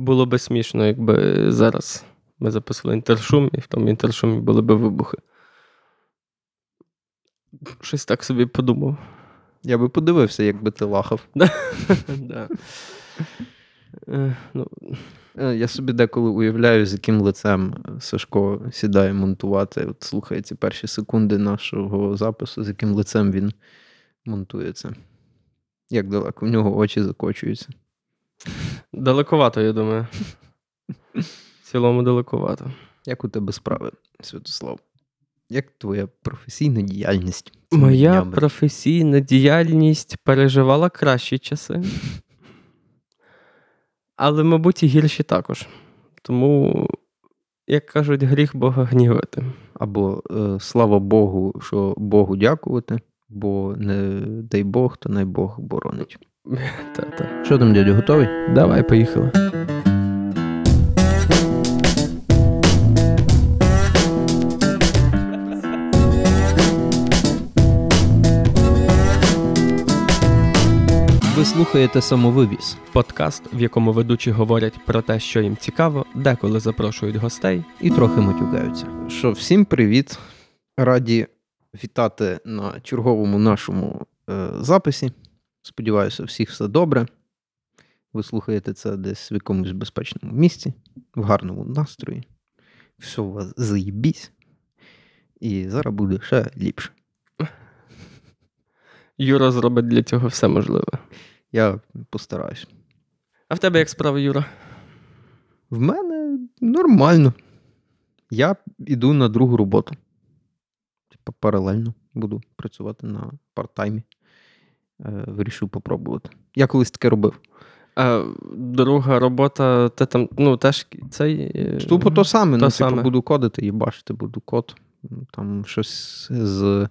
було би смішно, якби зараз ми записували Інтершум, і в тому Інтершумі були би вибухи. Щось так собі подумав. Я би подивився, якби ти лахав. Я собі деколи уявляю, з яким лицем Сашко сідає монтувати. От слухає ці перші секунди нашого запису, з яким лицем він монтується. Як далеко в нього очі закочуються. Далековато, я думаю. В цілому далековато. Як у тебе справи, Святослав? Як твоя професійна діяльність? Моя днями? Професійна діяльність переживала кращі часи. Але, мабуть, і гірші також. Тому, як кажуть, гріх Бога гнівити. Або слава Богу, що Богу дякувати, бо не дай Бог, то най Бог боронить. Та-та. Що там, дядю, готовий? Давай, поїхали. Ви слухаєте «Самовивіз» – подкаст, в якому ведучі говорять про те, що їм цікаво, деколи запрошують гостей і трохи матюкаються. Що, всім привіт. Раді вітати на черговому нашому записі. Сподіваюся, всіх все добре. Ви слухаєте це десь в якомусь безпечному місці, в гарному настрої. Все у вас заєбісь. І зараз буде ще ліпше. Юра зробить для цього все можливе. Я постараюсь. А в тебе як справи, Юра? В мене нормально. Я йду на другу роботу. Типа паралельно буду працювати на парт-таймі. Вирішив попробувати. Я колись таке робив. А друга робота, ти там, ну, теж цей... Тупо то саме. Ну, типу, буду кодити, їбашити, буду код. Там щось з...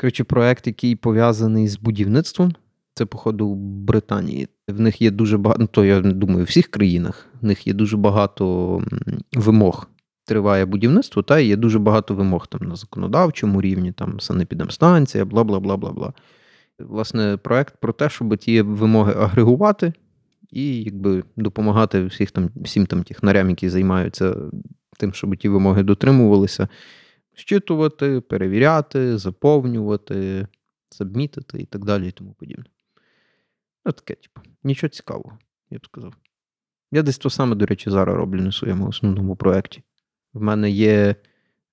Коротше, проєкт, який пов'язаний з будівництвом. Це, походу, в Британії. В них є дуже багато, ну, то я думаю, в всіх країнах, в них є дуже багато вимог. Триває будівництво, та є дуже багато вимог там на законодавчому рівні, там санепідемстанція, бла-бла-бла-бла-бла. Власне, проєкт про те, щоб ті вимоги агрегувати і, якби, допомагати всім там технарям, які займаються тим, щоб ті вимоги дотримувалися, щитувати, перевіряти, заповнювати, сабмітити і так далі і тому подібне. Отаке, типу, нічого цікавого, я б сказав. Я десь то саме, до речі, зараз роблю на своєму основному проєкті. В мене є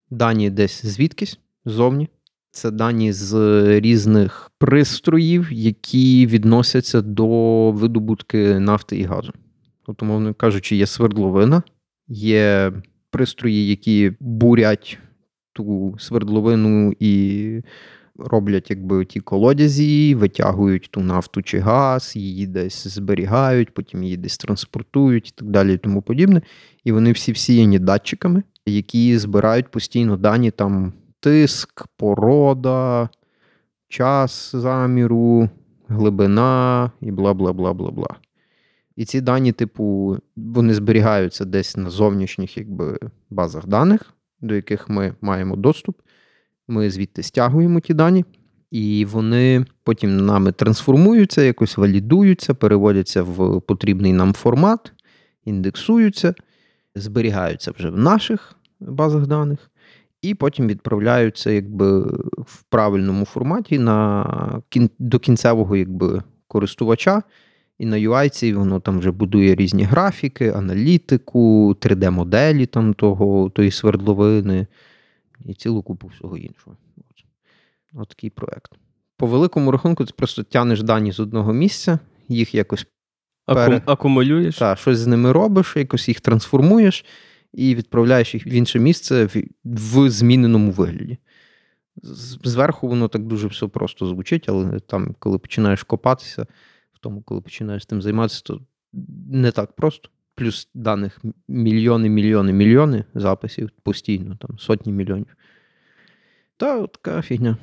дані десь звідкись, ззовні. Це дані з різних пристроїв, які відносяться до видобутки нафти і газу. Тобто, мовно кажучи, є свердловина, є пристрої, які бурять ту свердловину і роблять, якби, ті колодязі, витягують ту нафту чи газ, її десь зберігають, потім її десь транспортують і так далі і тому подібне. І вони всі всіяні датчиками, які збирають постійно дані, там, тиск, порода, час заміру, глибина і бла-бла-бла-бла-бла. І ці дані, типу, вони зберігаються десь на зовнішніх, якби, базах даних, до яких ми маємо доступ. Ми звідти стягуємо ті дані, і вони потім нами трансформуються, якось валідуються, переводяться в потрібний нам формат, індексуються, зберігаються вже в наших базах даних, і потім відправляються, якби, в правильному форматі до кінцевого, якби, користувача. І на UI-ці воно там вже будує різні графіки, аналітику, 3D-моделі там тої свердловини і цілу купу всього іншого. Ось такий проєкт. По великому рахунку ти просто тянеш дані з одного місця, їх якось акумулюєш. Так, щось з ними робиш, якось їх трансформуєш і відправляєш їх в інше місце в зміненому вигляді. Зверху воно так дуже все просто звучить, але там, коли починаєш копатися... Тому, коли починаєш тим займатися, то не так просто. Плюс даних мільйони записів постійно, там сотні мільйонів. Та така фігня.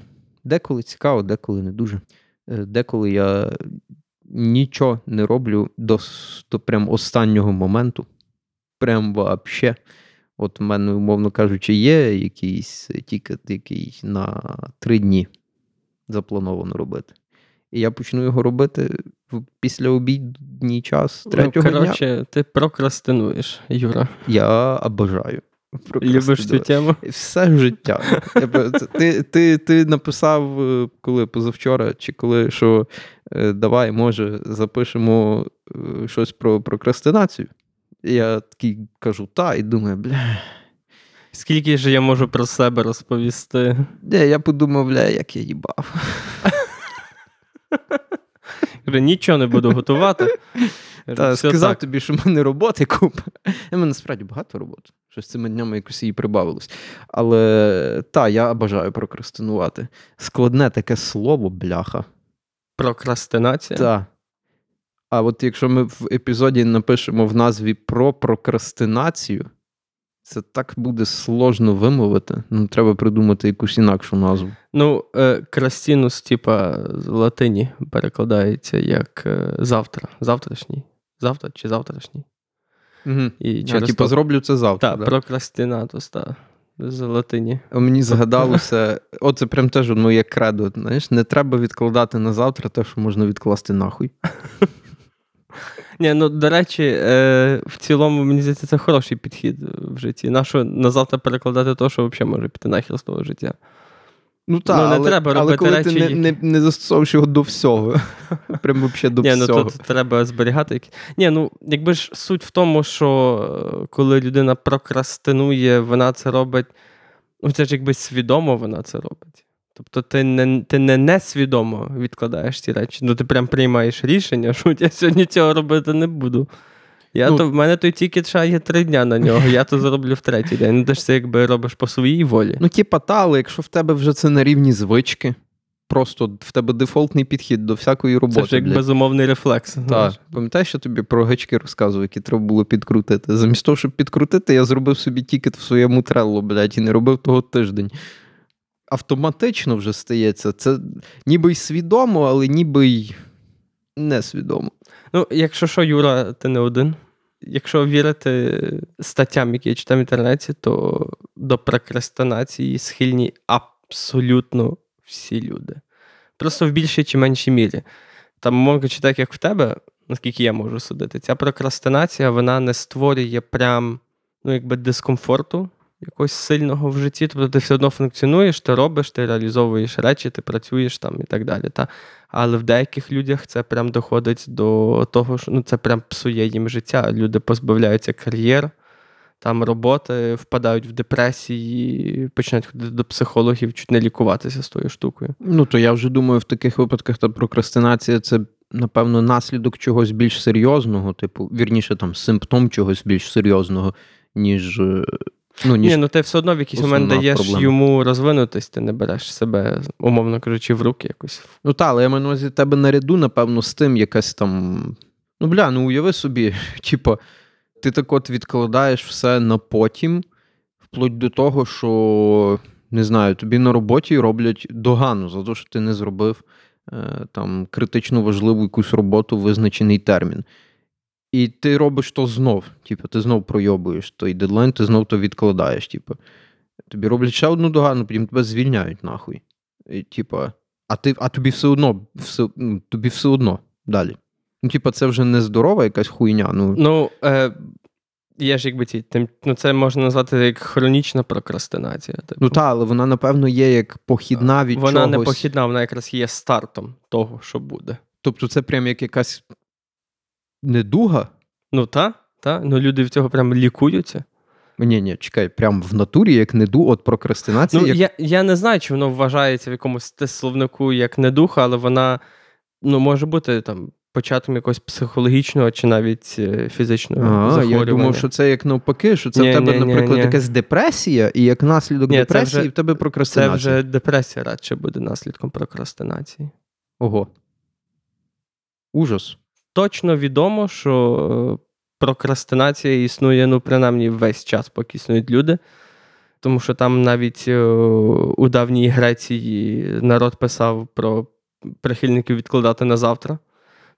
Деколи цікаво, деколи не дуже. Деколи я нічого не роблю до прям останнього моменту. Прям вообще. От в мене, умовно кажучи, є якийсь тікет, який на 3 дні заплановано робити. І я почну його робити в післяобідній час третього дня. Коротше, ти прокрастинуєш, Юра. Я обожаю. Любиш цю тему? Все життя. Ти написав, коли позавчора, чи коли, що давай, може, запишемо щось про прокрастинацію. Я такий кажу, та, і думаю, скільки ж я можу про себе розповісти? Не, я подумав, як я їбав. Нічого не буду готувати. Та, сказав так. Тобі, що в мене роботи купа. У мене насправді багато роботи. Щось цими днями якось її прибавилось. Але, та, я бажаю прокрастинувати. Складне таке слово, бляха. Прокрастинація? Так. А от якщо ми в епізоді напишемо в назві про прокрастинацію, це так буде сложно вимовити. Ну, треба придумати якусь інакшу назву. Ну, крастінус, типа, з латині перекладається як завтра. Завтрашній. Завтра чи завтрашній. Угу. І через типа, зроблю це завтра. Так, прокрастинатус, так. З латині. Мені згадалося, оце прям теж моє кредо, знаєш, не треба відкладати на завтра те, що можна відкласти нахуй. Ні, ну, до речі, в цілому, мені здається, це хороший підхід в житті. Нащо на завтра перекладати те, що взагалі може піти нахер з того життя? Ну, так, але коли речі... ти не застосовуєш його до всього. Прямо взагалі до всього. Ні, ну, тут треба зберігати. Ні, ну, якби ж суть в тому, що коли людина прокрастинує, вона це робить, ну, це ж якби свідомо вона це робить. Тобто ти не несвідомо відкладаєш ці речі. Ну, ти прям приймаєш рішення, що я сьогодні цього робити не буду. В мене той тікет ще є 3 дня на нього, я то зроблю в 3-й день. Ну, ти ж це якби робиш по своїй волі. Ну, типа, але якщо в тебе вже це на рівні звички, просто в тебе дефолтний підхід до всякої роботи. Це ж як безумовний рефлекс. Так. Пам'ятаєш, що тобі про гачки розказував, які треба було підкрутити? Замість того, щоб підкрутити, я зробив собі тікет в своєму трелло, і не робив того тиждень. Автоматично вже стається. Це ніби й свідомо, але ніби й несвідомо. Ну, якщо що, Юра, ти не один. Якщо вірити статтям, які я читав в інтернеті, то до прокрастинації схильні абсолютно всі люди. Просто в більшій чи меншій мірі. Там, мовляючи, так як в тебе, наскільки я можу судити, ця прокрастинація, вона не створює прям, ну, якби дискомфорту якогось сильного в житті, тобто ти все одно функціонуєш, ти робиш, ти реалізовуєш речі, ти працюєш там і так далі. Та. Але в деяких людях це прям доходить до того, що ну, це прям псує їм життя. Люди позбавляються кар'єр, там роботи, впадають в депресії, починають ходити до психологів, чуть не лікуватися з тою штукою. Ну, то я вже думаю, в таких випадках та прокрастинація – це, напевно, наслідок чогось більш серйозного, типу, вірніше, там, симптом чогось більш серйозного, ніж... Ну, ти все одно в якийсь момент даєш йому розвинутись, ти не береш себе, умовно кажучи, в руки якось. Ну так, але я маю на увазі, тебе наряду, напевно, з тим якась там... Ну, уяви собі, типу, ти так от відкладаєш все на потім, вплоть до того, що, не знаю, тобі на роботі роблять догану за те, що ти не зробив там критично важливу якусь роботу в визначений термін. І ти робиш то знов. Типу, ти знов пройобуєш той дедлайн, ти знов то відкладаєш. Типу, тобі роблять ще одну догану, потім тебе звільняють нахуй. Типа, а тобі все одно, тобі все одно далі. Ну, типа, це вже не здорова якась хуйня. Я ж якби це можна назвати як хронічна прокрастинація. Типу. Ну так, але вона, напевно, є як похідна від чогось. Вона не похідна, вона якраз є стартом того, що буде. Тобто це прям як якась. Недуга? Ну, та. Ну, люди від цього прям лікуються. Ні, чекай, прям в натурі, як недуга, от прокрастинація. Ну, як... я не знаю, чи воно вважається в якомусь словнику як недуга, але вона, ну, може бути там початком якогось психологічного чи навіть фізичного захворювання. Я думав, що це як навпаки, що це в тебе, наприклад, якась депресія, і як наслідок депресії в тебе прокрастинація. Це вже депресія радше буде наслідком прокрастинації. Ого. Ужас. Точно відомо, що прокрастинація існує, ну, принаймні, весь час, поки існують люди. Тому що там навіть у давній Греції народ писав про прихильників відкладати на завтра.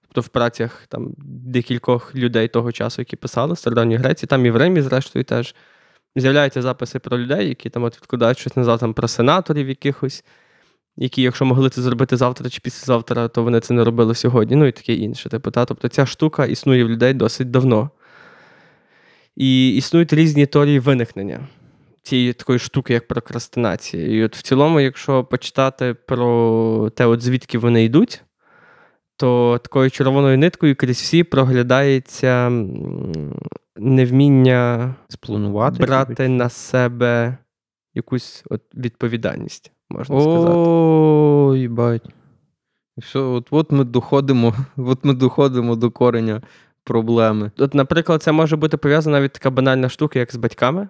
Тобто в працях там декількох людей того часу, які писали, в Стародавній Греції, там і в Римі, зрештою, теж з'являються записи про людей, які там от відкладають щось на завтра, про сенаторів якихось. які, якщо могли це зробити завтра чи післязавтра, то вони це не робили сьогодні, ну і таке інше. Тобто ця штука існує в людей досить давно. І існують різні теорії виникнення цієї такої штуки, як прокрастинація. І от в цілому, якщо почитати про те, от звідки вони йдуть, то такою червоною ниткою крізь всі проглядається невміння спланувати, брати на себе якусь от відповідальність, можна сказати. О, їбать. От ми доходимо до кореня проблеми. От, наприклад, це може бути пов'язана навіть така банальна штука, як з батьками,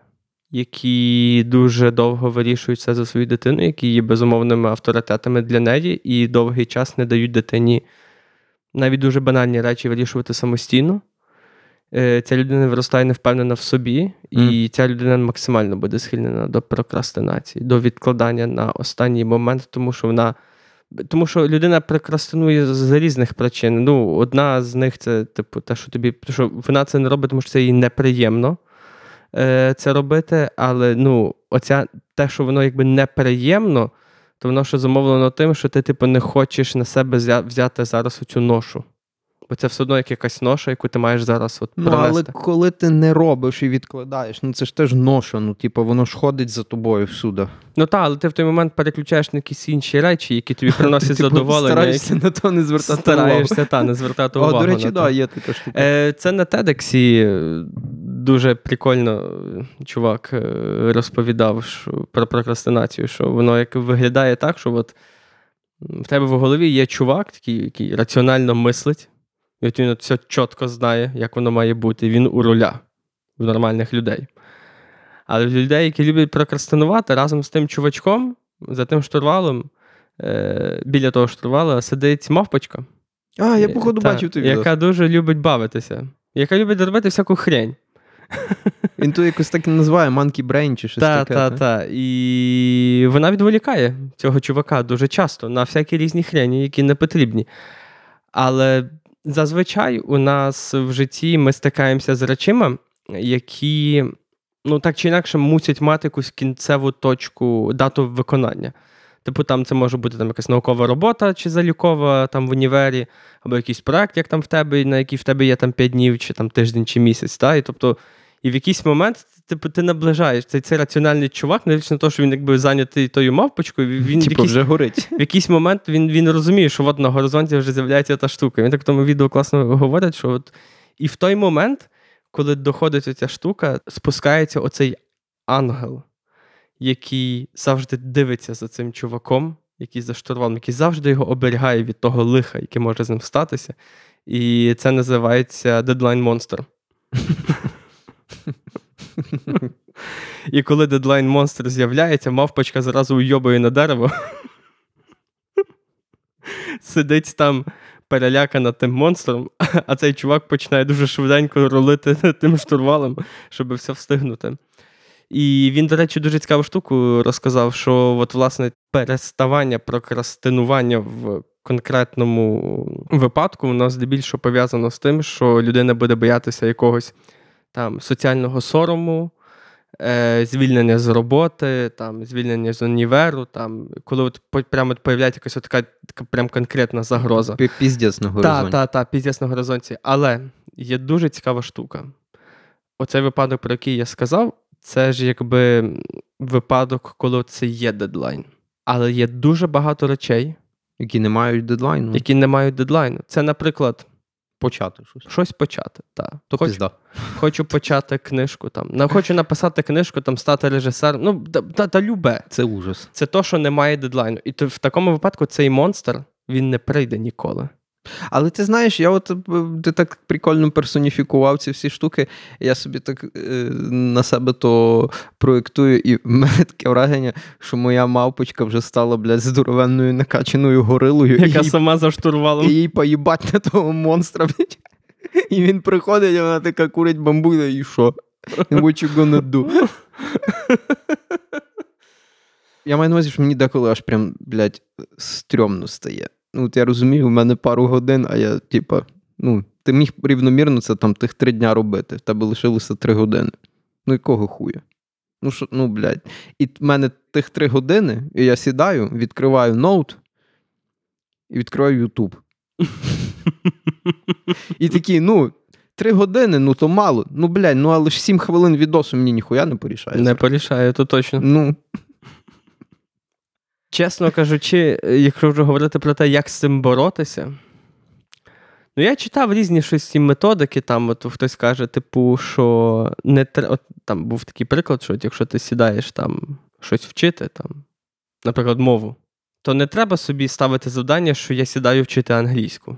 які дуже довго вирішують все за свою дитину, які є безумовними авторитетами для неї і довгий час не дають дитині навіть дуже банальні речі вирішувати самостійно. Ця людина виростає невпевнена в собі, і ця людина максимально буде схильнена до прокрастинації, до відкладання на останній момент, тому що людина прокрастинує з різних причин. Ну, одна з них це те, що вона це не робить, тому що це їй неприємно це робити, але те, що воно якби неприємно, то воно ще замовлено тим, що ти не хочеш на себе взяти зараз цю ношу. Бо це все одно як якась ноша, яку ти маєш зараз провести. Але коли ти не робиш і відкладаєш, це ж теж ноша, воно ж ходить за тобою всюди. Але ти в той момент переключаєш на якісь інші речі, які тобі приносять задоволення. Стараєшся на то не звертати увагу. До речі, є така штука. Це на TEDx дуже прикольно чувак розповідав про прокрастинацію, що воно як виглядає так, що от в тебе в голові є чувак, такий, який раціонально мислить. І от він все чітко знає, як воно має бути. Він у руля в нормальних людей. Але людей, які люблять прокрастинувати, разом з тим чувачком, за тим штурвалом, біля того штурвала сидить мавпочка. Я походу бачив те відео. Яка дуже любить бавитися. Яка любить робити всяку хрень. Він то якось так називає, monkey brain чи щось таке. Так. І вона відволікає цього чувака дуже часто на всякі різні хрені, які не потрібні. Але зазвичай у нас в житті ми стикаємося з речами, які, так чи інакше, мусять мати якусь кінцеву точку, дату виконання. Це може бути якась наукова робота чи залікова в універі, або якийсь проект, як в тебе, на який в тебе є 5 днів, чи тиждень, чи місяць. Та? І, і в якийсь момент ти наближаєш. Цей раціональний чувак, навіть на те, що він зайнятий тою мавпочкою, він вже горить. В якийсь момент він розуміє, що на горизонті вже з'являється та штука. Він в тому відео класно говорить, що і в той момент, коли доходить оця штука, спускається оцей ангел, який завжди дивиться за цим чуваком, який за штурвалом, який завжди його оберігає від того лиха, яке може з ним статися. І це називається Deadline Monster. І коли Deadline Monster з'являється, мавпочка зразу уйобує на дерево. Сидить там перелякана тим монстром, а цей чувак починає дуже швиденько рулити тим штурвалом, щоб все встигнути. І він, до речі, дуже цікаву штуку розказав, що власне переставання прокрастинування в конкретному випадку у нас здебільшого пов'язано з тим, що людина буде боятися якогось соціального сорому, звільнення з роботи, звільнення з універу, коли прямо появляється якась така прям конкретна загроза. Піздець на горизонті. Так, піздець на горизонті. Але є дуже цікава штука. Оцей випадок, про який я сказав, це ж випадок, коли це є дедлайн. Але є дуже багато речей, які не мають дедлайну. Це, наприклад, почати щось. Щось почати, так. То пізда. Хочу почати книжку. Хочу написати книжку, стати режисером. Любе. Це ужас. Це то, що немає дедлайну. І в такому випадку цей монстр, він не прийде ніколи. Але ти знаєш, ти так прикольно персоніфікував ці всі штуки, я собі так на себе то проєктую, і в мене таке враження, що моя мавпочка вже стала, здоровенною накачаною горилою. Яка сама за штурвалом. І їй поїбать на того монстра. І він приходить, і вона така курить бамбук, і що? What you gonna do? Я маю на увазі, що мені деколи аж прям, стрьомно стає. Я розумію, у мене пару годин, а я, ти міг рівномірно це тих 3 дня робити. В тебе лишилося 3 години. Якого хуя? Ну, що, ну, блядь. І в мене тих 3 години, і я сідаю, відкриваю ноут і відкриваю Ютуб. І такий, ну, 3 години, ну, то мало. Ну, блядь, ну, але ж 7 хвилин відосу мені ніхуя не порішає. Не порішає, то точно. Ну. Чесно кажучи, якщо вже говорити про те, як з цим боротися, ну, я читав різні щось ці методики, там, от хтось каже, типу, що не треба, там був такий приклад, що от, якщо ти сідаєш там щось вчити, там, наприклад, мову, то не треба собі ставити завдання, що я сідаю вчити англійську.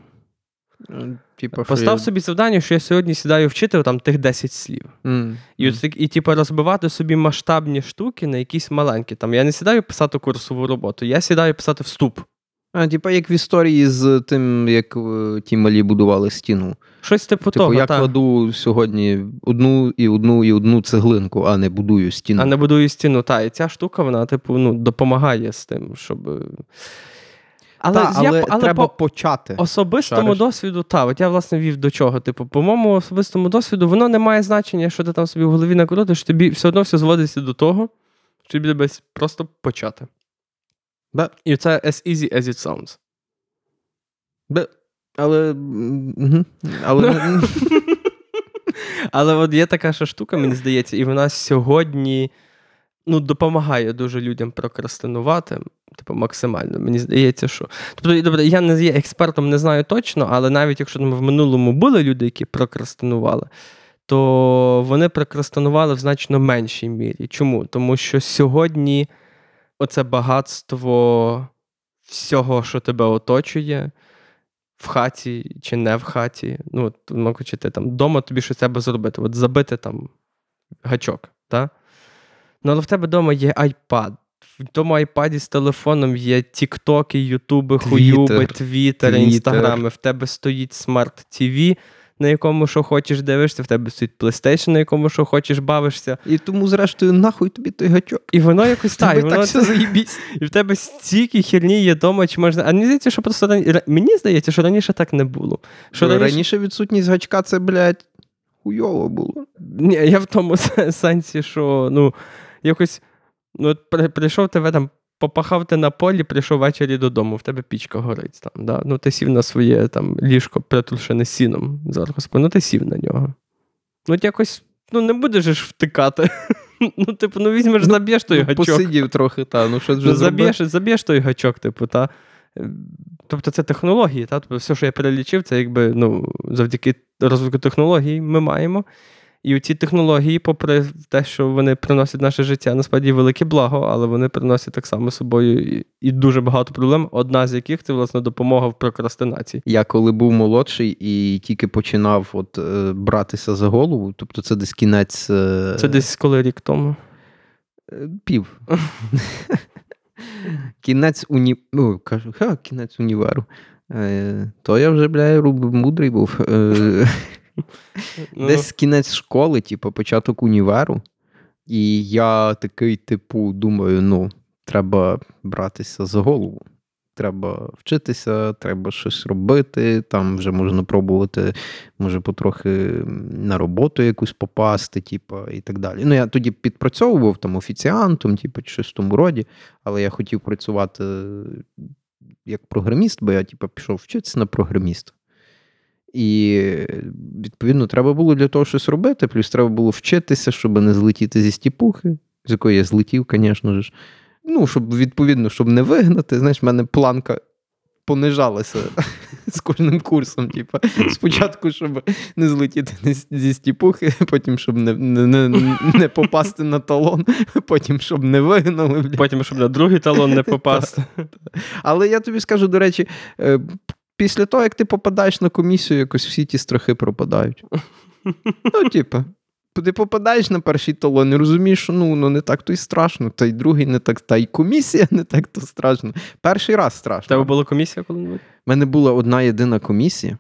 Типа, постав собі завдання, що я сьогодні сідаю вчити там тих 10 слів. І типу, розбивати собі масштабні штуки на якісь маленькі. Там, я не сідаю писати курсову роботу, я сідаю писати вступ. А, типа, як в історії з тим, як ті малі будували стіну. Щось типу того, я кладу сьогодні одну цеглинку, а не будую стіну. А не будую стіну, та. І ця штука, вона, типу, ну, допомагає з тим, щоб... Але треба почати. Особистому досвіду, так, от я, власне, вів до чого. Типу, по моєму особистому досвіду, воно не має значення, що ти там собі в голові накрутиш, тобі все одно все зводиться до того, що тобі треба просто почати. Да. І це as easy as it sounds. Да. Але от є така ще штука, мені здається, і вона сьогодні, ну, допомагає дуже людям прокрастинувати. Типу, максимально. Мені здається, що... Тобто, добре, я не є експертом, не знаю точно, але навіть якщо там в минулому були люди, які прокрастинували, то вони прокрастинували в значно меншій мірі. Чому? Тому що сьогодні оце багатство всього, що тебе оточує, в хаті чи не в хаті, ну, от, чи ти там вдома, тобі щось треба зробити, от забити там гачок, так? Ну, але в тебе вдома є iPad, в тому айпаді з телефоном є тіктоки, ютуби, хуюби, твіттери, інстаграми. В тебе стоїть смарт-тіві, на якому що хочеш дивишся, в тебе стоїть PlayStation, на якому що хочеш бавишся. І тому, зрештою, нахуй тобі той гачок. І воно якось так. Тобі так все заїбісь. І в тебе стільки херні є дома, чи можна... А мені здається, що просто мені здається, що раніше так не було. Що раніше відсутність гачка, це, блядь, хуйово було. Ні, я в тому сенсі, що, ну, якось... Ну, от прийшов тебе там, попахав ти на полі, прийшов ввечері додому, в тебе пічка горить там, да? Ну, ти сів на своє там ліжко, притушене сіном, ну, ти сів на нього. Ну, от якось, ну, не будеш ж втикати. Ну, типу, ну, візьмеш, заб'єш той гачок. Посидів трохи, та, ну, що вже зробиш? Заб'єш той гачок, типу, та. Тобто, це технології, та, тобто, все, що я перелічив, це, якби, ну, завдяки розвитку технологій ми маємо. І ці технології, попри те, що вони приносять наше життя, насправді велике благо, але вони приносять так само собою і дуже багато проблем, одна з яких це, власне, допомога в прокрастинації. Я коли був молодший і тільки починав от, братися за голову, тобто це десь кінець... Це десь коли рік тому? Пів. Кінець універу. То я вже, бля, мудрий був. Десь кінець школи, типу, початок універу. І я такий, типу, думаю, ну, треба братися за голову. Треба вчитися, треба щось робити, там вже можна пробувати, може, потрохи на роботу якусь попасти, типу, і так далі. Ну, я тоді підпрацьовував там офіціантом, типу, щось в тому роді, але я хотів працювати як програміст, бо я, типу, пішов вчитися на програміста. І, відповідно, треба було для того щось робити, плюс треба було вчитися, щоб не злетіти зі стіпухи, з якої я злетів, звісно ж. Ну, щоб, відповідно, щоб не вигнати, знаєш, в мене планка понижалася з кожним курсом. Типу, спочатку, щоб не злетіти зі стіпухи, потім, щоб не попасти на талон, потім, щоб не вигнали. Потім, щоб на другий талон не попасти. Але я тобі скажу, до речі, після того, як ти попадаєш на комісію, якось всі ті страхи пропадають. Ну, типу, ти попадаєш на перший талон і розумієш, що ну, не так то й страшно, та й другий не так, та й комісія не так то страшно. Перший раз страшно. Тебе була комісія коли-небудь? У мене була одна єдина комісія,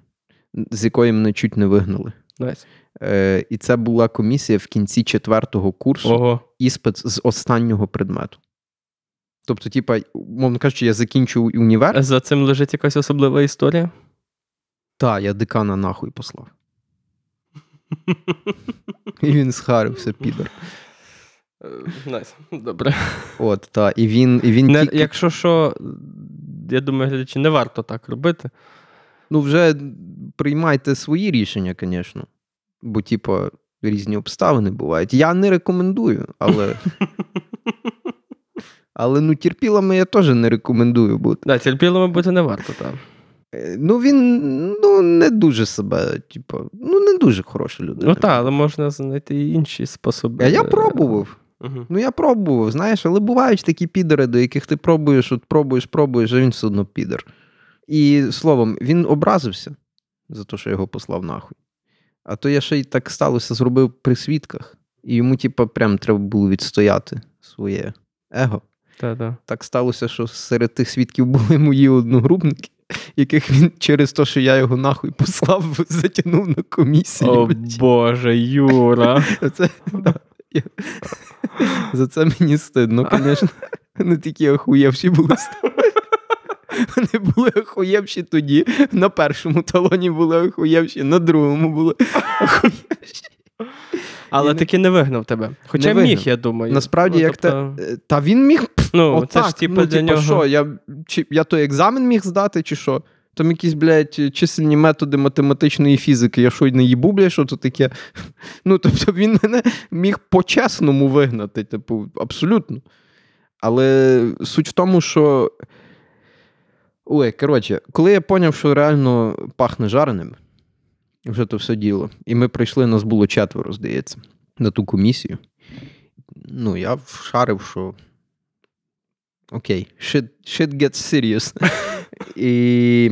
з якої мене чуть не вигнали. Nice. І це була комісія в кінці 4-го курсу, іспит з останнього предмету. Тобто, типа, мовно кажучи, я закінчив універ. За цим лежить якась особлива історія? Та, я декана нахуй послав. І він схарився, підер. Найс, добре. От, та, і він не, якщо що, я думаю, глядачі, не варто так робити. Ну, вже приймайте свої рішення, звісно. Бо, типу, різні обставини бувають. Я не рекомендую, але... Але, ну, терпілими я теж не рекомендую бути. Так, да, терпілими бути не варто, так. Ну, він, ну, не дуже себе, типу, ну, не дуже хороша людина. Ну, так, але можна знайти і інші способи. А я пробував. Угу. Ну, я пробував, знаєш, але бувають такі підери, до яких ти пробуєш, от пробуєш, а він все одно підер. І, словом, він образився за те, що його послав нахуй. А то я ще й так сталося, зробив при свідках. І йому, типу, прям треба було відстояти своє его. Та-та. Так сталося, що серед тих свідків були мої одногрупники, яких він через те, що я його нахуй послав, затягнув на комісію. О, Боже, Юра! Оце, да, я... За це мені стидно, звісно. Вони такі охуєвші були. Вони були охуєвші тоді. На першому талоні були охуєвші, на другому були охуєвші. Але таки не вигнав тебе. Хоча міг, я думаю. Насправді, ну, як тобто... Та він міг... Ну, отак, це ж типу ну, для нього... Що, я той екзамен міг здати, чи що? Там якісь, блядь, чисельні методи математичної фізики. Я що, не їбу, блядь, що це таке? Ну, тобто, він мене міг по-чесному вигнати. Типу, абсолютно. Але суть в тому, що... Ой, коротше, коли я поняв, що реально пахне жареним, вже то все діло. І ми прийшли, нас було 4, здається, на ту комісію. Ну, я вшарив, що окей, shit gets serious. І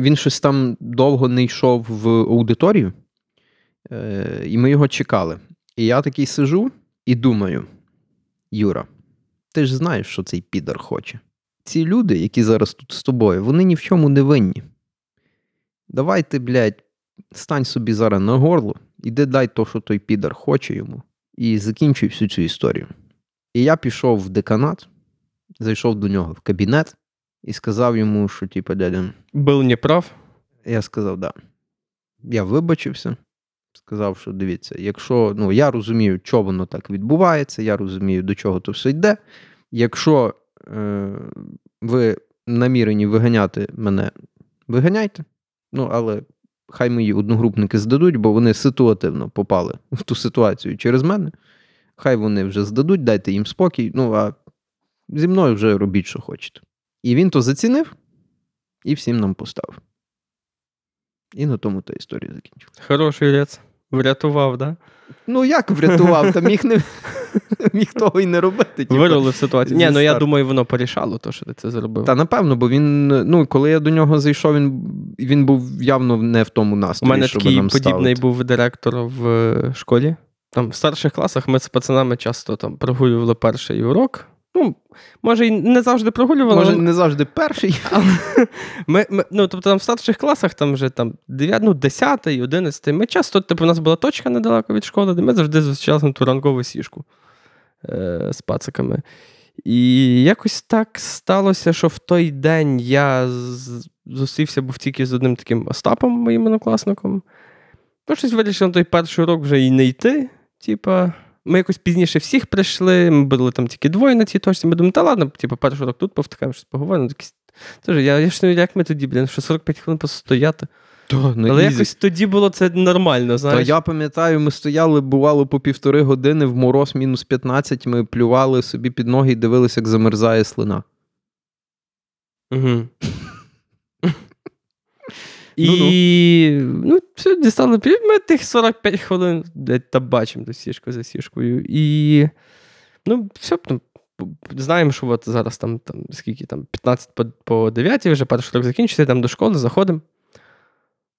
він щось там довго не йшов в аудиторію, і ми його чекали. І я такий сижу і думаю, Юра, ти ж знаєш, що цей підар хоче. Ці люди, які зараз тут з тобою, вони ні в чому не винні. Давай ти, блядь, стань собі зараз на горло, іди дай то, що той підар хоче йому, і закінчуй всю цю історію. І я пішов в деканат, зайшов до нього в кабінет і сказав йому, що, типу, дядя... Був неправ? Я сказав, да. Я вибачився, сказав, що, дивіться, якщо... Ну, я розумію, чого воно так відбувається, я розумію, до чого то все йде. Якщо ви намірені виганяти мене, виганяйте. Ну, але... Хай мої одногрупники здадуть, бо вони ситуативно попали в ту ситуацію через мене. Хай вони вже здадуть, дайте їм спокій, ну, а зі мною вже робіть, що хочете. І він то зацінив, і всім нам поставив. І на тому та історія закінчилася. Хороший рец. Врятував, да? Ну, як врятував? Та міг того і не робити. Вирвали ситуацію. Ні, ну, я думаю, воно порішало, то, що ти це зробив. Та, напевно, бо він, ну, коли я до нього зайшов, він був явно не в тому настрої, щоб нам ставити. У мене такий подібний був директор в школі. Там в старших класах ми з пацанами часто там прогулювали перший урок. Ну, може, і не завжди прогулювали. Може, не завжди перший. Ми, ну, тобто, там в старших класах, там вже там 10-й, 11-й. Ми часто, типу, у нас була точка недалеко від школи, де ми завжди зустрічалися на ту ранкову сішку з пациками. І якось так сталося, що в той день я зустрівся, був тільки з одним таким Остапом, моїм однокласником. Ну, щось вирішив на той перший урок вже і не йти, типа... Ми якось пізніше всіх прийшли, ми були там тільки двоє на цій точці. Ми думали, та ладно, типу, перший урок тут повтикаємо, щось поговоримо. Тож, я ж не знаю, як ми тоді, блін, що 45 хвилин постояти. То, ну, але якось тоді було це нормально, знаєш. Та я пам'ятаю, ми стояли, бувало, по 1,5 години, в мороз мінус 15, ми плювали собі під ноги і дивилися, як замерзає слина. Угу. І ну, все, дістали. Ми тих 45 хвилин табачимо сішку за сішкою. І ну, все, там, знаємо, що от зараз там скільки там, 15 по 9 вже перший рік закінчиться, там до школи заходимо.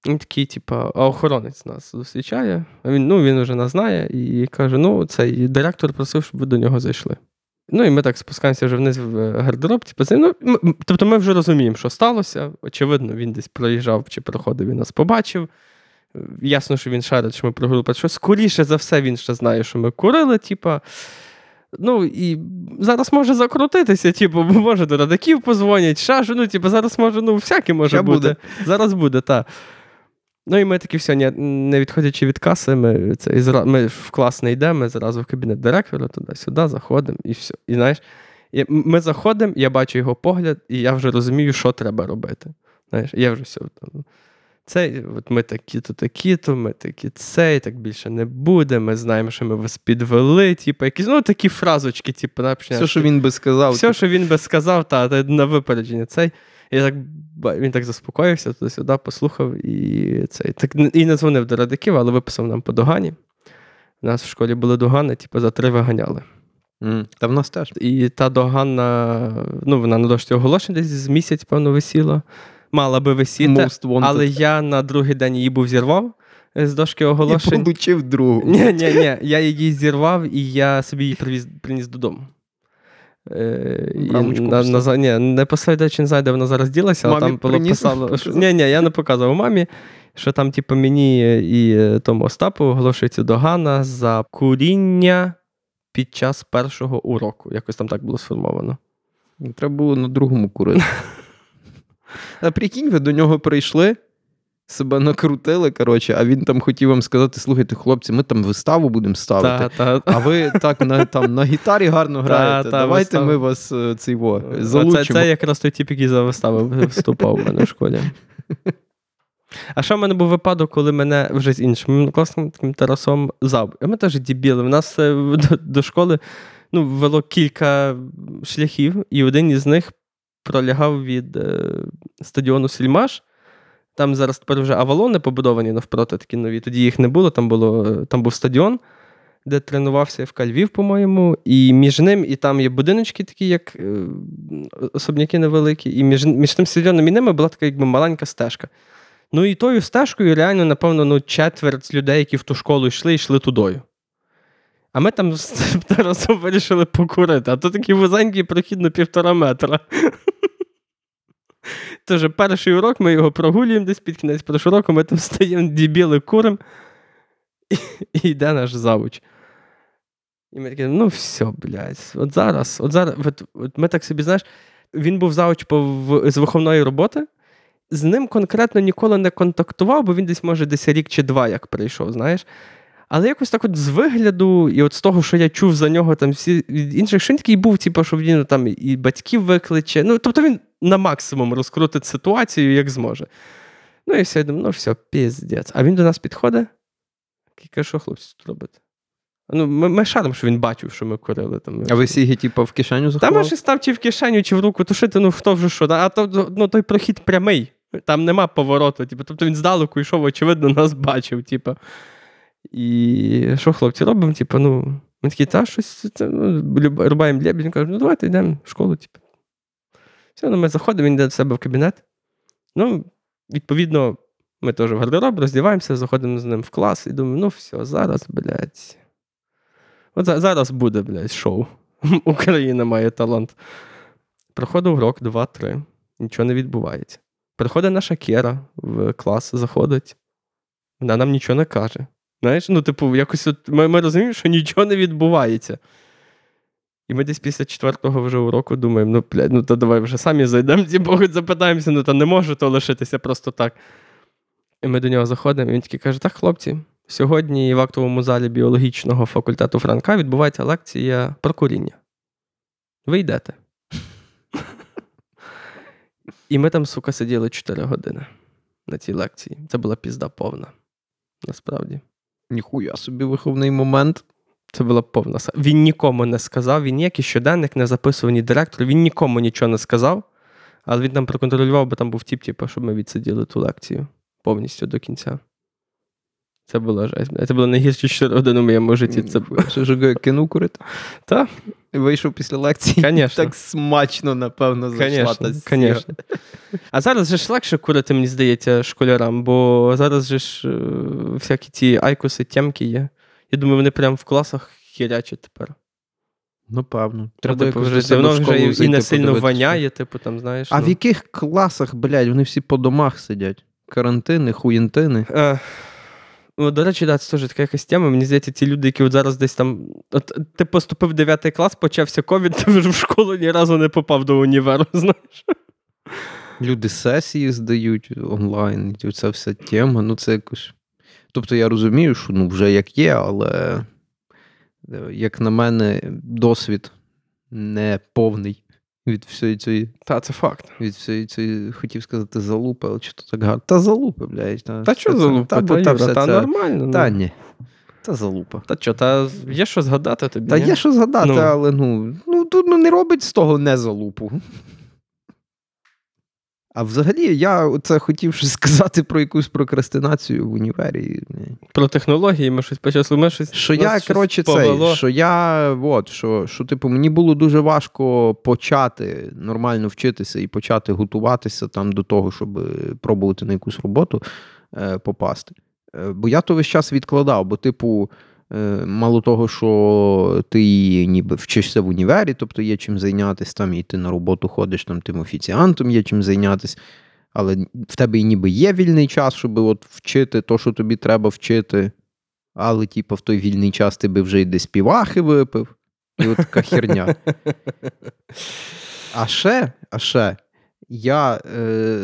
І такий, типа, а охоронець нас зустрічає. А він вже нас знає і каже: ну, цей директор просив, щоб ви до нього зайшли. Ну, і ми так спускаємося вже вниз в гардероб. Тобто ми вже розуміємо, що сталося. Очевидно, він десь проїжджав чи проходив і нас побачив. Ясно, що він шарить, що ми прогули. Що скоріше за все, він ще знає, що ми курили. Типа. Ну, і зараз може закрутитися, типу, може до радаків позвонять, шажу, ну, типу, зараз може, ну, всяке може бути. Зараз буде, так. Ну і ми такі все, не відходячи від каси, ми в клас не йдемо, ми зразу в кабінет директора, туди-сюди, заходимо і все. І знаєш, ми заходимо, я бачу його погляд, і я вже розумію, що треба робити. Знаєш, я вже все. От ми такі-то, ми такі-цей, так більше не буде, ми знаємо, що ми вас підвели, якісь, такі фразочки, все, що він би сказав. Все, що він би сказав, та на випередження цей. Він так заспокоївся, туди-сюди, послухав і не дзвонив до радиків, але виписав нам по догані. У нас в школі були догани, за 3 виганяли. Та в нас теж. І та догана, вона на дошці оголошень десь з місяць, певно, висіла. Мала би висіти, але я на другий день її був зірвав з дошки оголошень. І получив другу. Ні, я її зірвав, і я собі її приніс додому. Не посадя, чи не знаю, де вона зараз ділася, але там було писало. Я не показував мамі, що там мені і тому Остапу оголошується догана за куріння під час першого уроку. Якось там так було сформовано. Треба було на другому курити. А прикинь, ви до нього прийшли, себе накрутили, а він там хотів вам сказати: слухайте, хлопці, ми там виставу будемо ставити, а ви так на гітарі гарно граєте, давайте ми вас залучимо. Це якраз той тип, який за вистави виступав у мене в школі. А ще в мене був випадок, коли мене вже з іншим класним таким Тарасом зав. Ми теж дебіли, в нас до школи вело кілька шляхів, і один із них пролягав від стадіону Сільмаш. Там зараз тепер вже авалони побудовані навпроти, такі нові. Тоді їх не було. Там був стадіон, де тренувався ФК Львів, по-моєму. І між ним, і там є будиночки такі, як особняки невеликі. І між тим стадіоном і ними була така якби маленька стежка. І тою стежкою реально, напевно, 1/4 людей, які в ту школу йшли тудою. А ми там з Тарасом вирішили покурити. А то такий вузенький прохід на 1,5 метра. Тож перший урок, ми його прогулюємо десь під кінець першого року, ми там стоїмо, дебіли, куримо, і йде наш завуч. І ми такі, все, блядь, от зараз, ми так собі, знаєш, він був завуч з виховної роботи, з ним конкретно ніколи не контактував, бо він десь рік чи 2 як прийшов, знаєш. Але якось так з вигляду, і з того, що я чув за нього там всі від інших, що він такий був, що він там і батьків викличе. Тобто він на максимум розкрутить ситуацію, як зможе. І все, я думаю, все, піздець. А він до нас підходить, і каже, що хлопці тут робити? Ми шаримо, що він бачив, що ми курили. А ви сіги, в кишеню заховали? Та ми ж став чи в кишеню, чи в руку, тушити, хто вже що. А то, той прохід прямий, там нема повороту. Тобто він здалеку йшов, очевидно, нас бачив, І що, хлопці, робимо? Ми такі, рубаємо лєбідь. Він каже, давайте йдемо в школу. Все, ми заходимо, він йде до себе в кабінет. Відповідно, ми теж в гардероб, роздіваємося, заходимо з ним в клас. І думаємо, все, зараз, блядь. От зараз буде, блядь, шоу. Україна має талант. Проходив урок, 2-3. Нічого не відбувається. Приходить наша Кера в клас, заходить. Вона нам нічого не каже. Знаєш, якось ми розуміємо, що нічого не відбувається. І ми десь після 4-го вже уроку думаємо, то давай вже самі зайдемо, хоч запитаємося, то не можу то лишитися просто так. І ми до нього заходимо, і він тільки каже, так, хлопці, сьогодні в актовому залі біологічного факультету Франка відбувається лекція про куріння. Ви йдете. І ми там, сука, сиділи 4 години на цій лекції. Це була пізда повна, насправді. Ніхуя собі виховний момент. Це була повна. Він нікому не сказав, він ніякий щоденник не записував, ні директор, він нікому нічого не сказав, але він там проконтролював, бо там був тіп, щоб ми відсиділи ту лекцію повністю до кінця. Це була жесть. Це було найгірше 4 години в моєму житті. Що ж, кинув курити? Так. Вийшов після лекції. Конечно. Так смачно, напевно, зайшла та сіра. А зараз же ж легше курити, мені здається, школярам, бо зараз же ж всякі ці айкоси, тємки є. Я думаю, вони прямо в класах хірячать тепер. Певно. Воно вже і не сильно воняє, знаєш. А в яких класах, блядь, вони всі по домах сидять? Карантини, хуєнтини? До речі, це теж така якась тема. Мені здається, ті люди, які зараз десь там... Ти поступив в 9 клас, почався ковід, ти вже в школу ні разу не попав до універу, знаєш. Люди сесії здають онлайн, і ця вся тема, ну це якось... Тобто я розумію, що ну, вже як є, але, як на мене, досвід не повний від всієї цієї... Та, це факт. Від всієї цієї, хотів сказати, залупи, але чи то так гарно. Та залупи, блядь. Та що залупи? Та нормально. Та ні. Та залупа. Та що, та є що згадати тобі? Та є що згадати, ну. Але ну тут не робить з того не залупу. А взагалі, я оце хотів щось сказати про якусь прокрастинацію в універі. Про технології ми щось почали. Ми щось, що я, коротше, це, що я, от, що, типу, мені було дуже важко почати нормально вчитися і почати готуватися там до того, щоб пробувати на якусь роботу попасти. Бо я то весь час відкладав, бо, типу, мало того, що ти ніби вчишся в універі, тобто є чим зайнятися, там і ти на роботу ходиш, там тим офіціантом є чим зайнятися, але в тебе і ніби є вільний час, щоб от вчити то, що тобі треба вчити, але типу в той вільний час ти би вже й десь півахи випив, і от така херня. А ще, я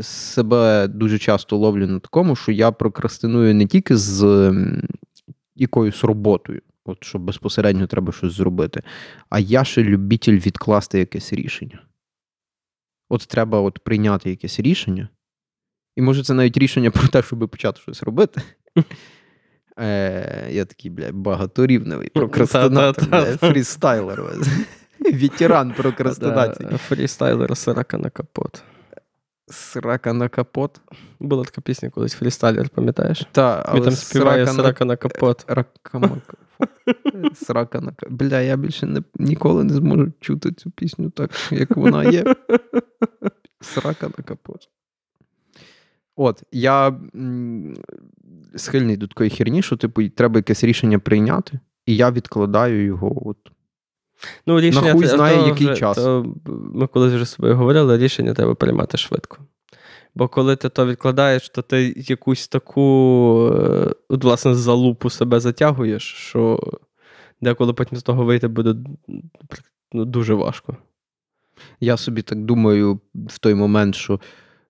себе дуже часто ловлю на такому, що я прокрастиную не тільки з якоюсь роботою, от що безпосередньо треба щось зробити, а я ще любитель відкласти якесь рішення. От треба от прийняти якесь рішення, і може це навіть рішення про те, щоб почати щось робити. Я такий, блядь, багаторівневий прокрастинатор, блядь, фрістайлер. Ветеран прокрастинації. Фрістайлер «Срака на капот». «Срака на капот». Була така пісня колись, фрістайлер, пам'ятаєш? Так, але там співає «Срака на капот». «Срака на капот». Бля, я більше ніколи не зможу чути цю пісню так, як вона є. «Срака на капот». От, я схильний до такої херні, що типу, треба якесь рішення прийняти, і я відкладаю його от. Ну, рішення, нахуй знає, який час. Ми колись вже з собою говорили, рішення треба приймати швидко. Бо коли ти то відкладаєш, то ти якусь таку, от, власне, залупу себе затягуєш, що деколи потім з того вийти буде, ну, дуже важко. Я собі так думаю в той момент, що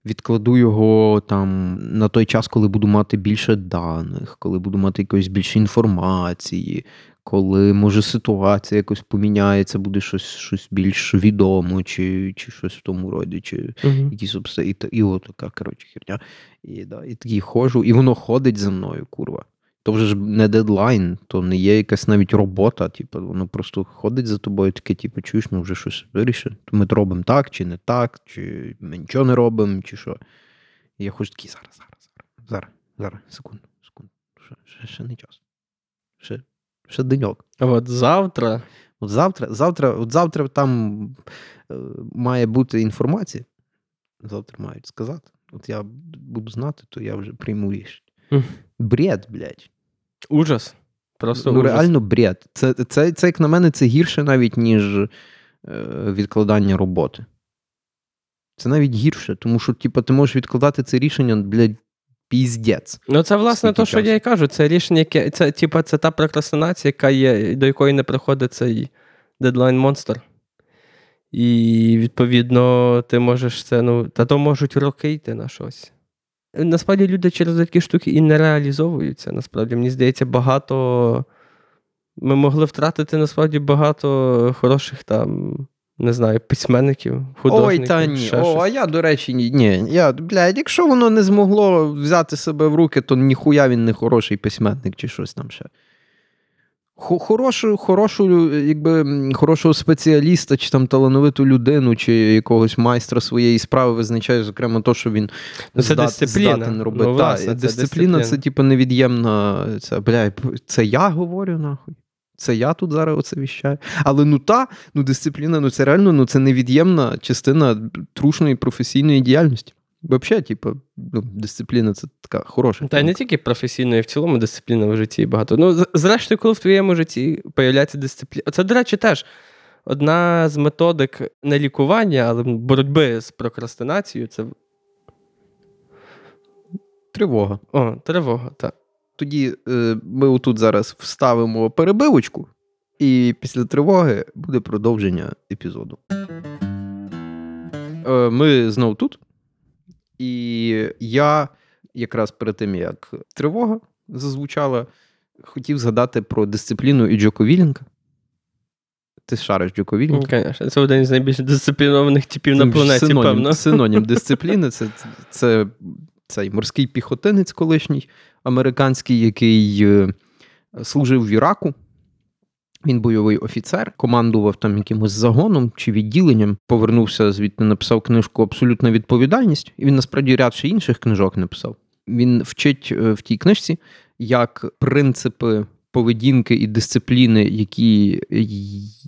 відкладу його там на той час, коли буду мати більше даних, коли буду мати якоїсь більше інформації, коли, може, ситуація якось поміняється, буде щось більш відомо, чи щось в тому роді, чи якісь обставини. І от така, коротше, херня. І такий ходжу, і воно ходить за мною, курва. То вже ж не дедлайн, то не є якась навіть робота, типу, воно просто ходить за тобою, таке, типу, чуєш, ну вже щось вирішено. Ми то робимо так, чи не так, чи ми нічого не робимо, чи що. І я хочу такий, зараз, секунду, ще не час. Ще деньок. А от завтра? От завтра там має бути інформація. Завтра мають сказати. От я буду знати, то я вже прийму рішення. Бред, блядь. Ужас. Просто ну, ужас. Реально бред. Це, як на мене, це гірше навіть, ніж відкладання роботи. Це навіть гірше, тому що, типу, ти можеш відкладати це рішення, блядь, піздець. Ну, це, власне, те, що я й кажу. Це рішення, яке, це, типу, це та прокрастинація, яка є, до якої не приходить цей дедлайн-монстр. І, відповідно, ти можеш це, ну, та то можуть роки йти на щось. Насправді, люди через такі штуки і не реалізовуються, насправді. Мені здається, багато... Ми могли втратити, насправді, багато хороших там... Не знаю, письменників, художників. Ой, та ні. А я, до речі, ні. Я, блядь, якщо воно не змогло взяти себе в руки, то ніхуя він не хороший письменник чи щось там ще. Хорошого спеціаліста, чи там талановиту людину, чи якогось майстра своєї справи визначає, зокрема, то, що він здатен робити. Ну, власне, дисципліна, це, типу, невід'ємна... Це, блядь, це я говорю, нахуй. Це я тут зараз оце віщаю. Але дисципліна, це реально, це невід'ємна частина трушної професійної діяльності. Взагалі, дисципліна це така хороша. Та й не тільки професійна, і в цілому дисципліна в житті багато. Ну, зрештою, коли в твоєму житті появляється дисципліна. Це, до речі, теж одна з методик не лікування, але боротьби з прокрастинацією. Це тривога. О, тривога, так. Тоді ми отут зараз вставимо перебивочку, і після тривоги буде продовження епізоду. Ми знову тут. І я якраз перед тим, як тривога зазвучала, хотів згадати про дисципліну і Джоко Віллінка. Ти шариш Джоко Віллінка? Звісно, це один з найбільш дисциплінованих типів на планеті, певно. Синонім дисципліни – це цей морський піхотинець колишній, американський, який служив в Іраку. Він бойовий офіцер, командував там якимось загоном чи відділенням, повернувся звідти, написав книжку «Абсолютна відповідальність», і він насправді ряд ще інших книжок написав. Він вчить в тій книжці, як принципи поведінки і дисципліни, які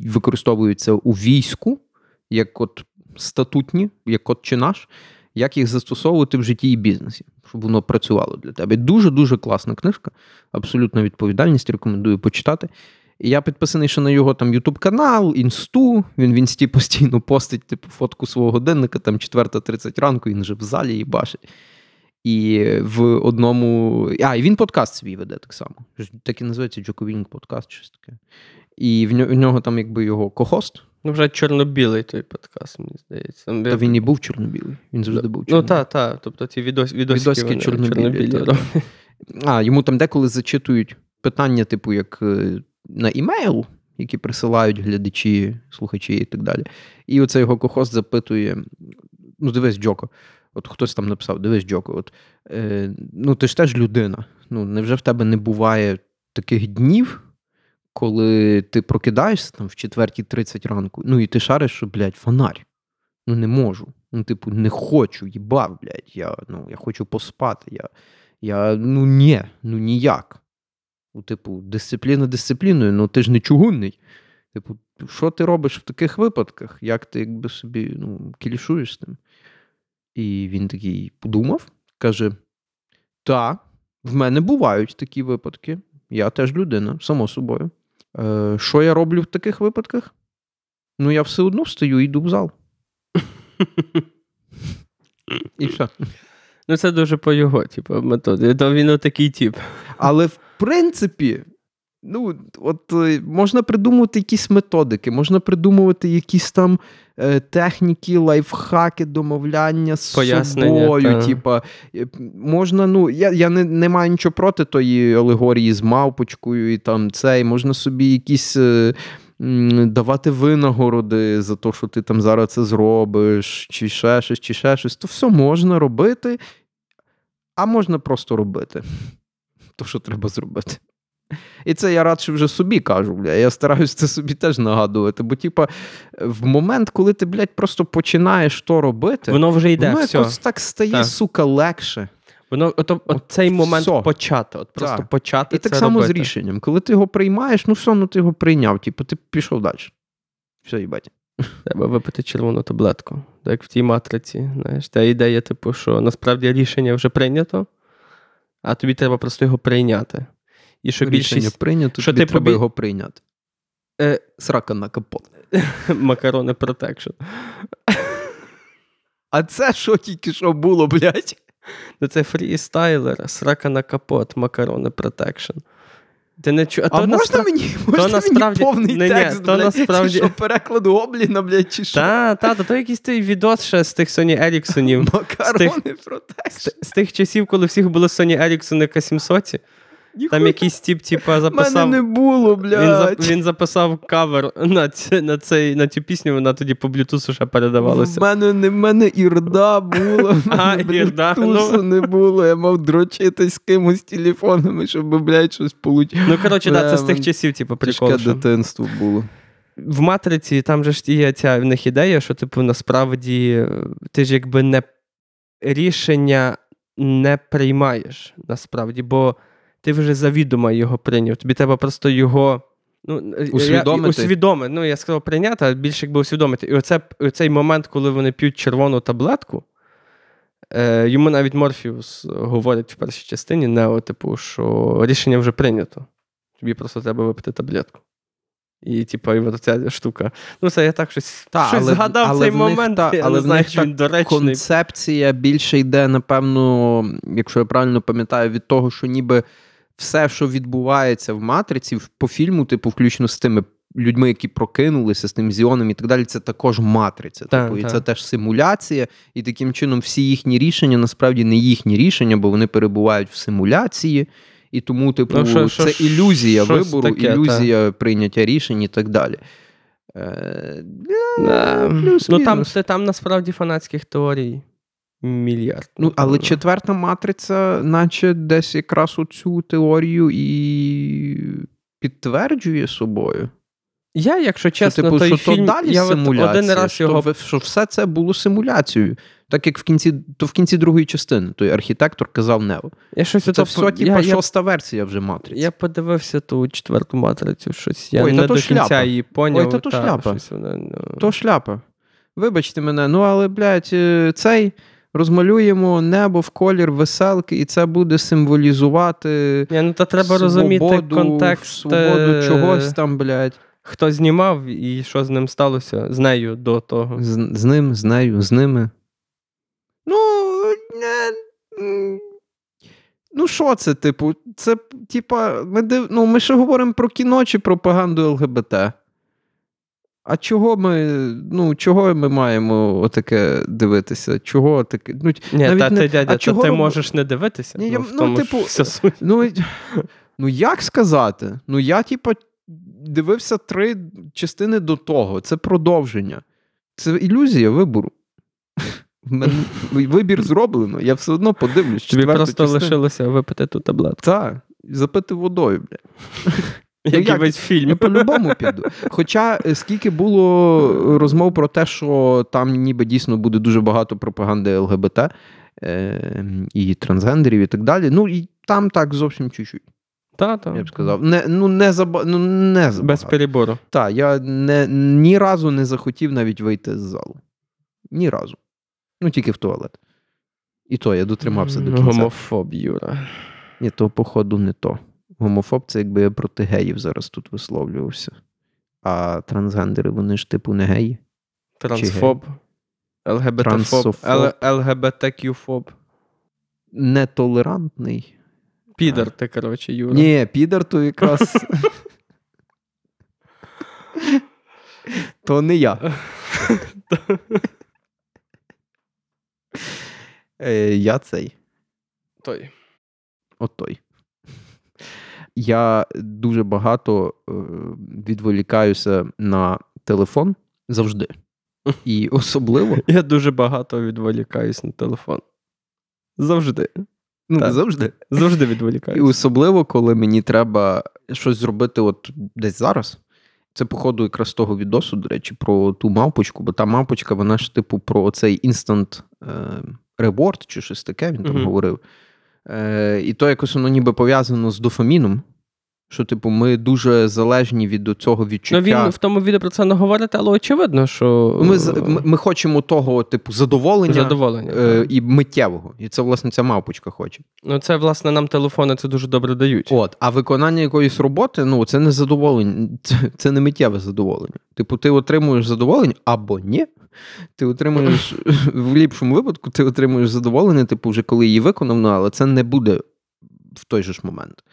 використовуються у війську, як от статутні, як от чи наш, як їх застосовувати в житті і бізнесі, щоб воно працювало для тебе. Дуже-дуже класна книжка, «Абсолютна відповідальність», рекомендую почитати. І я підписаний ще на його там ютуб-канал, інсту, він в інсті постійно постить типу фотку свого годинника, там 4:30 ранку, він же в залі їбашить. І в одному... і він подкаст свій веде так само. Так і називається Джоковінг подкаст, щось таке. І в нього там якби його кохост. Ну вже чорно-білий той подкаст, мені здається. Там... Та він і був чорно-білий, він завжди був чорно-білий. Ну так, тобто ті відоски чорно-білі. Йому там деколи зачитують питання, типу, як... на імейл, які присилають глядачі, слухачі і так далі. І оцей його кохост запитує, ну дивись, Джоко, от хтось там написав, дивись, Джоко, от, ну ти ж теж людина, ну невже в тебе не буває таких днів, коли ти прокидаєшся там в 4:30 ранку, ну і ти шариш, що, блядь, фонарь, ну не можу, ну типу не хочу, їбав, блядь, я хочу поспати, ніяк. Типу, дисципліна дисципліною, ну ти ж не чугунний. Типу, що ти робиш в таких випадках? Як ти якби собі кілішуєш з тим? І він такий подумав, каже, та, в мене бувають такі випадки. Я теж людина, само собою. Що я роблю в таких випадках? Ну, я все одно встаю і йду в зал. І все. Ну, це дуже по його, типу, методі. То він отакий тип. Але в принципі, ну, от можна придумувати якісь методики, можна придумувати якісь там техніки, лайфхаки, домовляння з собою. Типа, можна, я не маю нічого проти тої алегорії з мавпочкою і там цей. Можна собі якісь давати винагороди за те, що ти там зараз це зробиш, чи ще щось. То все можна робити, а можна просто робити. То, що треба зробити. І це я радше вже собі кажу, бля. Я стараюсь це собі теж нагадувати, бо, типа, в момент, коли ти, блядь, просто починаєш то робити, воно вже йде, воно все. Якось так стає, так. Сука, легше. Воно, от цей момент почати, от просто так. Почати і це робити. І так само робити. З рішенням. Коли ти його приймаєш, ти його прийняв, типу, ти пішов далі. Все, їбать. Треба випити червону таблетку, як в тій матриці, знаєш, та ідея, типу, що насправді рішення вже прийнято, а тобі треба просто його прийняти. І що рішення більшість... прийнято, що тобі треба його прийняти. Срака на капот. Макарони протекшн. А це що тільки що було, блядь? Ну це фрістайлер, срака на капот, макарони протекшн. Ти не чу... А можна мені повний текст, блядь, що переклад Гобліна, блядь, чи що? Та, то якийсь той відос ще з тих Соні Еріксонів. Макарони протекшн. З тих часів, коли всіх було Соні Еріксони К700, там якийсь тип, типа, записав... Мене не було, блядь. Він записав кавер на цю пісню, вона тоді по блютусу ще передавалася. В мене ірда була, в блютусу не було, я мав дрочитись з кимось телефонами, щоб, блядь, щось получити. Ну, коротше, це з тих часів, типу, прикол. Тяжке дитинство було. В «Матриці» там же ж є ця в них ідея, що, типу, насправді, ти ж якби не рішення не приймаєш, насправді, бо ти вже завідомо його прийняв. Тобі треба просто його усвідомити. Ну, я сказав прийняти, а більше якби усвідомити. І оцей момент, коли вони п'ють червону таблетку, йому навіть Морфіус говорить в першій частині, Нео, типу, що рішення вже прийнято. Тобі просто треба випити таблетку. І, типа, і ця штука. Ну, це я так щось згадав але цей момент, але в них він доречний. Концепція більше йде, напевно, якщо я правильно пам'ятаю, від того, що ніби все, що відбувається в «Матриці», по фільму, типу, включно з тими людьми, які прокинулися, з тим Зіоном і так далі, це також матриця. Так, типу, і це теж симуляція, і таким чином всі їхні рішення, насправді, не їхні рішення, бо вони перебувають в симуляції, і тому, типу, ну, це ілюзія вибору, таке, ілюзія прийняття рішень і так далі. Ну, там насправді фанатських теорій мільярд. Ну, але четверта матриця, наче десь якраз оцю теорію і підтверджує собою. Я, якщо чесно, що, типу, той фільм, я один раз його... Що все це було симуляцією. Так як в кінці другої частини той архітектор казав Нео. Я щось це все, типа, шоста версія вже «Матриці». Я подивився ту четверту «Матрицю», щось я не до кінця її поняв. Ой, та то шляпа. То шляпа. Вибачте мене, ну але, блядь, цей... Розмалюємо небо в колір веселки, і це буде символізувати свободу чогось там, блядь. Хто знімав і що з ним сталося? З нею до того. З ним, з нею, з ними. Ну, що це, типу? Це, типа, ми ще говоримо про кіно чи пропаганду ЛГБТ. А чого ми маємо отаке дивитися? Чого таке? Ну, ні, та ти, дядя, ти можеш не дивитися? Ні, як сказати? Ну, я, типа, дивився 3 частини до того. Це продовження. Це ілюзія вибору. Вибір зроблено, я все одно подивлюсь. Тобі просто лишилося випити ту таблетку. Так, запити водою, блядь. Якийсь фільм. Я по-любому піду. Хоча скільки було розмов про те, що там ніби дійсно буде дуже багато пропаганди ЛГБТ і трансгендерів і так далі. Ну, і там так зовсім чуть-чуть. Я б сказав. Не без перебору. Так, я ні разу не захотів навіть вийти з залу. Ні разу. Ну, тільки в туалет. І то я дотримався до кінця. Гомофоб, Юра. Ні, то, походу, не то. Гомофоб – це якби я проти геїв зараз тут висловлювався. А трансгендери, вони ж типу не геї. Трансфоб, ЛГБТ-фоб, ЛГБТК-фоб. Нетолерантний. Підар ти, коротше, Юра. Ні, підар то якраз... То не я. Я цей. Той. От той. Я дуже багато відволікаюся на телефон завжди. І особливо... Я дуже багато відволікаюся на телефон. Завжди. Ну, завжди. Завжди відволікаюся. І особливо, коли мені треба щось зробити от десь зараз. Це, походу, якраз того відосу, до речі, про ту мавпочку. Бо та мавпочка, вона ж, типу, про цей instant reward чи щось таке, він там говорив. І то якось воно ніби пов'язано з дофаміном, що, типу, ми дуже залежні від цього відчуття. Ну, він в тому відео про це не говорить, але очевидно, що... Ми хочемо того, типу, задоволення і миттєвого. І це, власне, ця мавпочка хоче. Ну, це, власне, нам телефони це дуже добре дають. От, а виконання якоїсь роботи, ну, це не задоволення, це не миттєве задоволення. Типу, ти отримуєш задоволення або ні. Ти отримуєш, в ліпшому випадку, ти отримуєш задоволення, типу, вже коли її виконано, але це не буде в той же ж момент.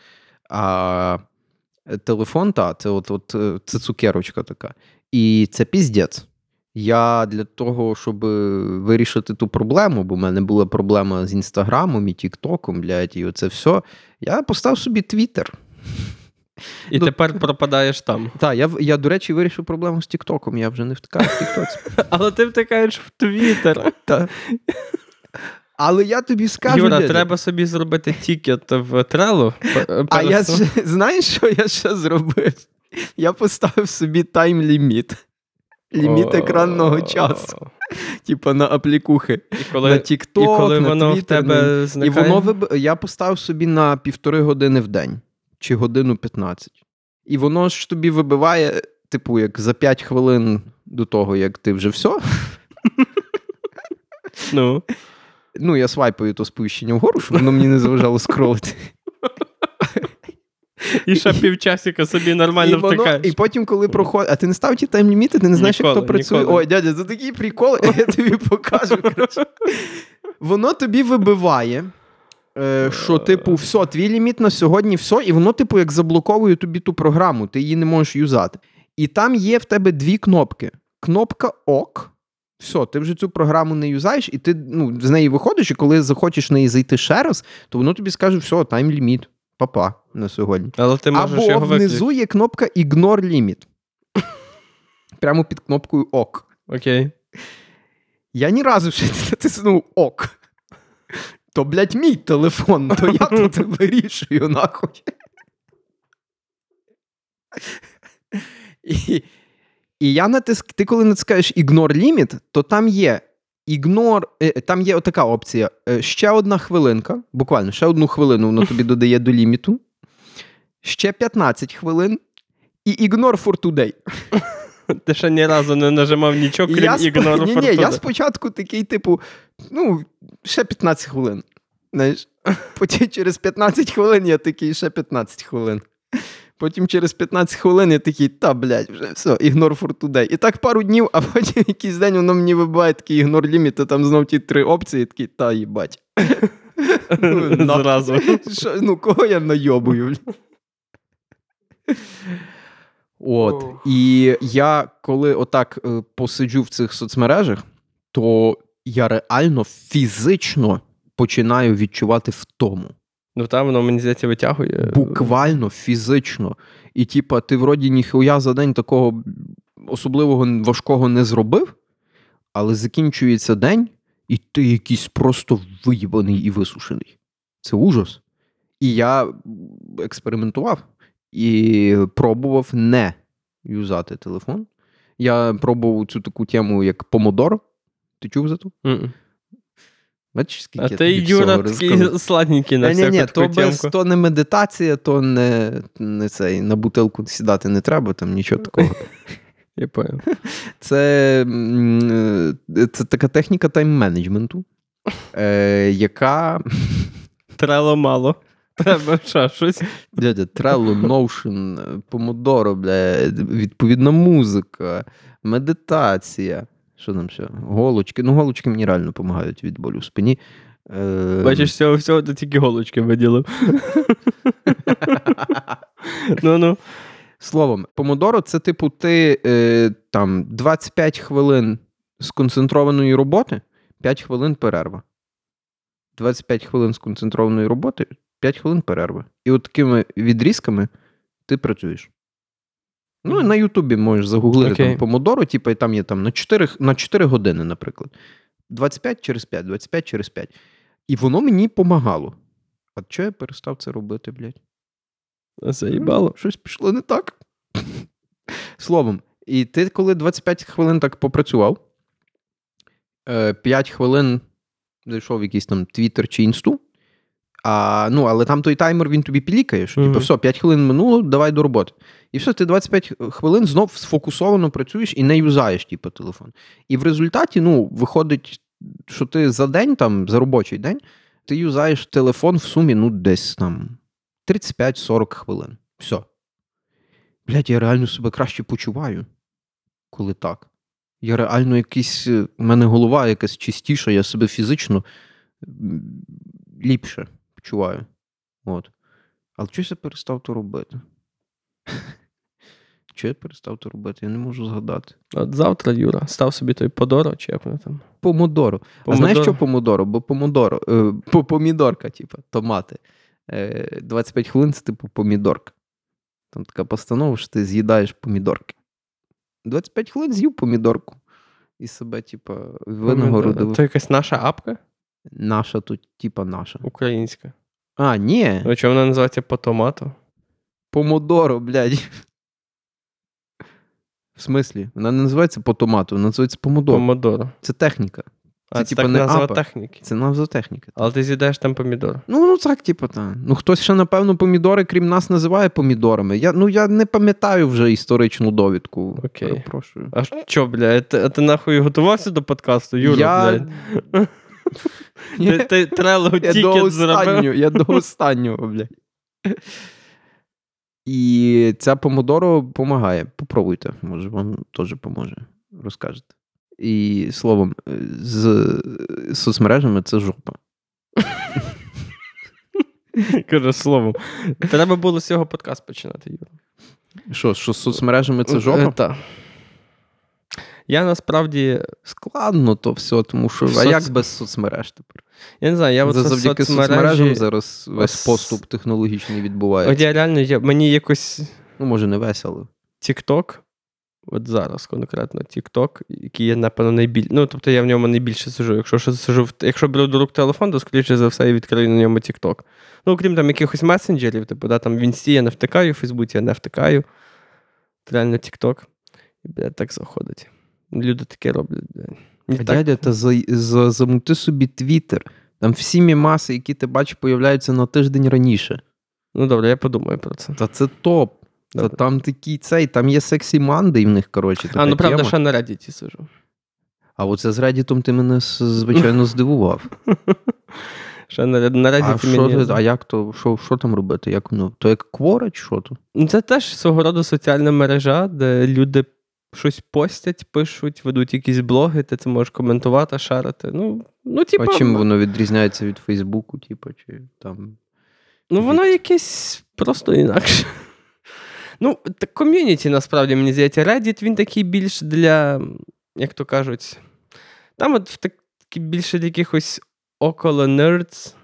А телефон, це це цукерочка така. І це піздець. Я для того, щоб вирішити ту проблему, бо в мене була проблема з Інстаграмом і Тіктоком, блядь, і оце все, я поставив собі Твіттер. І тепер пропадаєш там. Так, я, до речі, вирішив проблему з Тіктоком. Я вже не втикаю в Тіктоці. Але ти втикаєш в Твіттер. Але я тобі скажу... Юра, треба собі зробити тікет в Трелло. А я знаєш, що я ще зробив? Я поставив собі тайм-ліміт. Ліміт екранного часу. Типа на аплікухи. На Тікток, на Твіттер. І воно я поставив собі на 1,5 години в день. Чи годину 15. І воно ж тобі вибиває, типу, як за 5 хвилин до того, як ти вже все. Ну, я свайпаю то сповіщення вгору, щоб воно мені не заважало скролити. І ще півчасика собі нормально втикаєш. І потім, коли проходить... А ти не став ті тайм-ліміти? Ти не знаєш, як хто працює? Ой, дядя, це такі приколи, я тобі покажу. Воно тобі вибиває Що, типу, все, твій ліміт на сьогодні, все, і воно, типу, як заблоковує тобі ту програму, ти її не можеш юзати. І там є в тебе дві кнопки. Кнопка ОК, все, ти вже цю програму не юзаєш, і ти, ну, з неї виходиш, і коли захочеш в неї зайти ще раз, то воно тобі скаже, все, тайм-ліміт, па-па, на сьогодні. Але ти можеш або його внизу є кнопка Ігнор ліміт. Прямо під кнопкою ОК. Окей. Я ні разу ще натиснув ОК. То, блядь, мій телефон, то я тут вирішую, нахуй. І я натискаю, ти коли натискаєш Ignore Limit, то там є Ignore, там є отака опція. Ще одна хвилинка, буквально, ще одну хвилину воно тобі додає до ліміту. Ще 15 хвилин і Ignore for today. Ти ще ні разу не нажимав нічого, крім Ignore for today. Ні, я спочатку такий, типу, ну, ще 15 хвилин. Знаєш, потім через 15 хвилин я такий, ще 15 хвилин. Потім через 15 хвилин я такий, та, блядь, вже все, ignore for today. І так пару днів, а потім якийсь день воно мені вибиває такий ignore limit, а там знов ті три опції, такий, та, їбать. Зразу. Ну, кого я найобую? От. І я, коли отак посиджу в цих соцмережах, то я реально фізично починаю відчувати втому. Ну, там воно, мені здається, витягує. Буквально, фізично. І, типа, ти, вроді, ніхуя за день такого особливого важкого не зробив, але закінчується день, і ти якийсь просто виїбаний і висушений. Це ужас. І я експериментував і пробував не юзати телефон. Я пробував цю таку тему, як помодоро. Ти чув за ту? Бачиш, скільки а ти, Юра, такий сладненький на всяку таку тємку. То не медитація, то не цей, на бутилку сідати не треба, там нічого такого. Я понял. Це така техніка тайм-менеджменту, яка... Трело мало. Треба ще щось. Дядя, Трело, Notion, Помодоро, відповідна музика, медитація. Що там ще? Голочки. Ну, голочки мені реально допомагають від болю в спині. Бачиш, всього ти тільки голочки виділив. Ну-ну. Словом, помодоро це, типу, ти там 25 хвилин сконцентрованої роботи, 5 хвилин перерва. 25 хвилин сконцентрованої роботи, 5 хвилин перерва. І от такими відрізками ти працюєш. Ну, і на Ютубі можеш загуглити там помодоро, типу, і там є там, на 4 години, наприклад. 25 через 5, 25 через 5. І воно мені помагало. А чого я перестав це робити, блядь? Заїбало. Щось пішло не так. Словом, і ти, коли 25 хвилин так попрацював, 5 хвилин зайшов в якийсь там Твіттер чи Інсту, ну, але там той таймер, він тобі пілікає, що, типу, все, 5 хвилин минуло, давай до роботи. І все, ти 25 хвилин знов сфокусовано працюєш і не юзаєш, типу, телефон. І в результаті, ну, виходить, що ти за день, там, за робочий день, ти юзаєш телефон в сумі, ну, десь, там, 35-40 хвилин. Все. Блядь, я реально себе краще почуваю, коли так. Я реально якийсь, в мене голова якась чистіша, я себе фізично ліпше почуваю. От. Але чого я перестав то робити? Чого я перестав то робити? Я не можу згадати. От завтра, Юра, став собі той подоро, чи як воно там? Помодоро. А знаєш, що помодоро? Бо помодоро, помідорка, типу, томати. 25 хвилин – це, типу, помідорка. Там така постанова, що ти з'їдаєш помідорки. 25 хвилин з'їв помідорку. І себе, типу, винагородив. Це якась наша апка? Наша тут, типа наша. Українська. А, ні. А чому вона називається по томату? Помодоро, блядь. В смислі? Вона не називається по томату, вона називається помодоро. Помодоро. Це техніка. Це типа не назва техніки. Це назва техніки. Так. Але ти з'їдаєш там помідор. Ну так, типу, так. Ну, хтось ще, напевно, помідори, крім нас, називає помідорами. Я не пам'ятаю вже історичну довідку. Окей. Перепрошую. А що, блядь? А ти нахуй готувався до подкасту, Юра, блядь? Ти трело тікет зробив. Я до останнього, блядь. І ця помодоро помагає. Попробуйте, може вам теж поможе. Розкажете. І, словом, з соцмережами це жопа. Каже, словом. Треба було з цього подкаст починати, Юра. Що, що з соцмережами це жопа? Так. Я насправді складно то все, тому що а як без соцмереж тепер? Я не знаю, я от завдяки соцмережам зараз весь поступ технологічний відбувається. От я реально, мені якось... Ну, може, не весело. TikTok, от зараз конкретно TikTok, який я, напевно, найбільше... Ну, тобто я в ньому найбільше сижу. Якщо беру до рук телефон, то, скоріше за все, я відкрию на ньому TikTok. Ну, окрім там якихось месенджерів, типу, да, там в Інсті я не втикаю, в Фейсбуці я не втикаю. Реально TikTok. І так заходить. Люди таке роблять. Дядя, та замути собі Твіттер. Там всі мімаси, які ти бачиш, появляються на тиждень раніше. Ну, добре, я подумаю про це. Та це топ. Та там такий цей, там є сексі манди в них, коротше. А, ну правда, що на Reddit сижу. А оце з Reddit ти мене, звичайно, здивував. А як то, що там робити? Як, ну, то як Quora чи що то? Це теж свого роду соціальна мережа, де люди щось постять, пишуть, ведуть якісь блоги, ти це можеш коментувати, шарити. Ну, типу, а чим воно відрізняється від Фейсбуку, типу, чи там? Ну, воно якесь просто інакше. Ну, так ком'юніті, насправді, мені здається, Reddit, він такий більш для, як то кажуть, там от такі більше для якихось около нердс,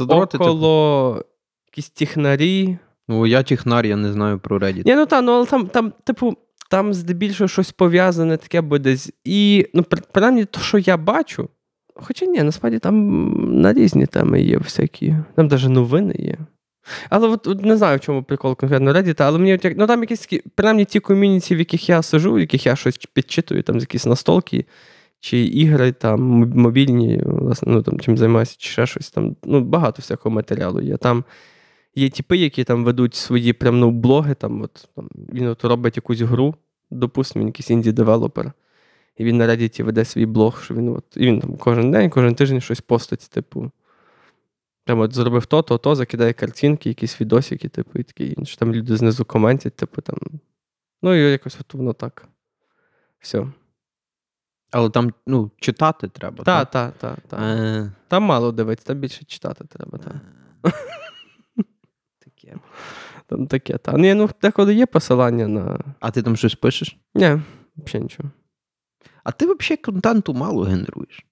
около якісь технарі. Ну, я технар, я не знаю про Reddit. Ні, ну так, ну, але там, типу, там здебільшого щось пов'язане таке буде з... І, ну, принаймні, то, що я бачу, хоча ні, насправді там на різні теми є всякі. Там навіть новини є. Але от не знаю, в чому прикол конкретно Reddit, але мені, ну, там якісь такі, принаймні, ті ком'юніті, в яких я сижу, в яких я щось підчитую, там якісь настолки, чи ігри, там, мобільні, власне, ну, там, чим займаюся, чи ще щось там. Ну, багато всякого матеріалу є. Там є тіпи, які там ведуть свої прям, ну, блоги, там, от, там, він от робить якусь гру, допустимо, він якийсь інді-девелопер, і він на Reddit веде свій блог, що він, от, і він там кожен день, кожен тиждень щось постить, типу, там от зробив то, закидає картинки, якісь відосики, типу, і таке інше. Там люди знизу коментять, типу, там. Ну, і якось от воно так. Все. Але там, ну, читати треба, так? Так. Там мало дивитися, там більше читати треба, так. Таке. Там таке, так. Ні, ну, деколи є посилання на... А ти там щось пишеш? Ні, взагалі нічого. А ти взагалі контенту мало генеруєш?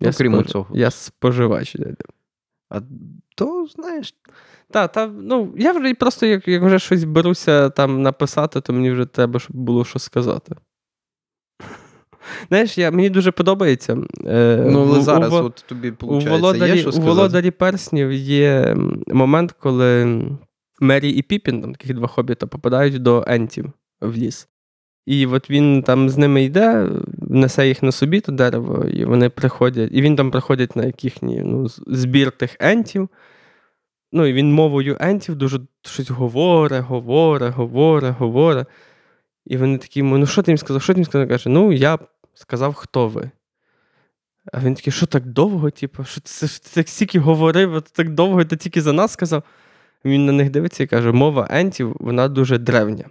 Окрім цього. Я споживач, дядя. А то, знаєш... Ну, я вже просто, як вже щось беруся там написати, то мені вже треба, щоб було що сказати. Знаєш, мені дуже подобається... Ну, але зараз от тобі, виходить, є що сказати? У «Володарі перснів» є момент, коли Мері і Піпін, там таких два хобіта, попадають до ентів в ліс. І от він там з ними йде, несе їх на собі, то дерево, і вони приходять, і він там приходить на їхній, ну, збір тих ентів. Ну, і він мовою ентів дуже щось говорить. І вони такі, ну, що ти їм сказав? Каже, ну, я сказав, хто ви. А він такий, що так довго, типу, що ти так стільки говорив, так довго, ти тільки за нас сказав. Він на них дивиться і каже, мова ентів, вона дуже древня.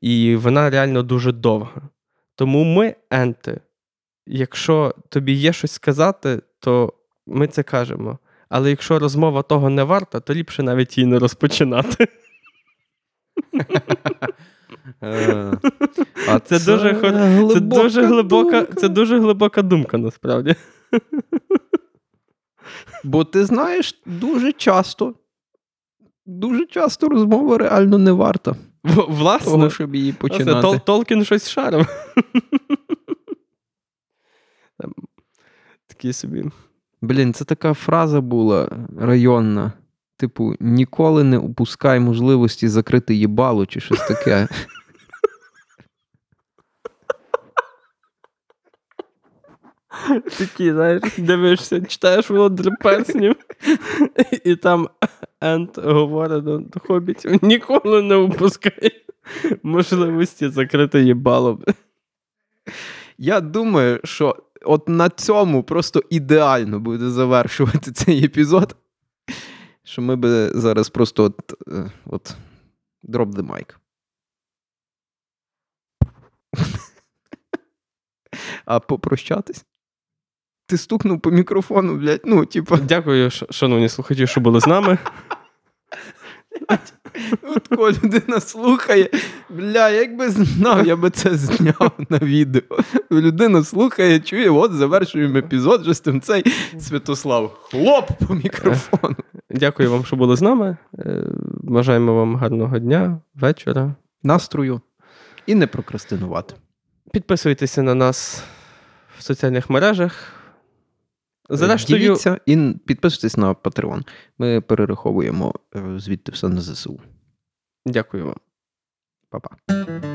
І вона реально дуже довга. Тому ми, енти, якщо тобі є щось сказати, то ми це кажемо. Але якщо розмова того не варта, то ліпше навіть її не розпочинати. Це дуже глибока думка, насправді. Бо ти знаєш, дуже часто розмова реально не варта. Власне, того, щоб її починати. Толкін щось шарив. Там, такі собі. Блін, це така фраза була районна. Типу, ніколи не упускай можливості закрити їбало чи щось таке. Такі, знаєш, дивишся, читаєш «Володар перснів», і там ент говорить до хобітів, ніколи не упускай можливості закрити їбало. Я думаю, що от на цьому просто ідеально буде завершувати цей епізод, що ми би зараз просто от drop the mic. А попрощатись? Ти стукнув по мікрофону, блядь, ну, типу... Дякую, шановні слухачі, що були з нами. От коли людина слухає, бля, якби знав, я би це зняв на відео. Людина слухає, чує, от завершуємо епізод, вже з тим цей Святослав. Хлоп по мікрофону. Дякую вам, що були з нами. Бажаємо вам гарного дня, вечора. Настрою. І не прокрастинувати. Підписуйтеся на нас в соціальних мережах. Зрештою... Діліться і підписуйтесь на Patreon. Ми перераховуємо звідти все на ЗСУ. Дякую вам. Па-па.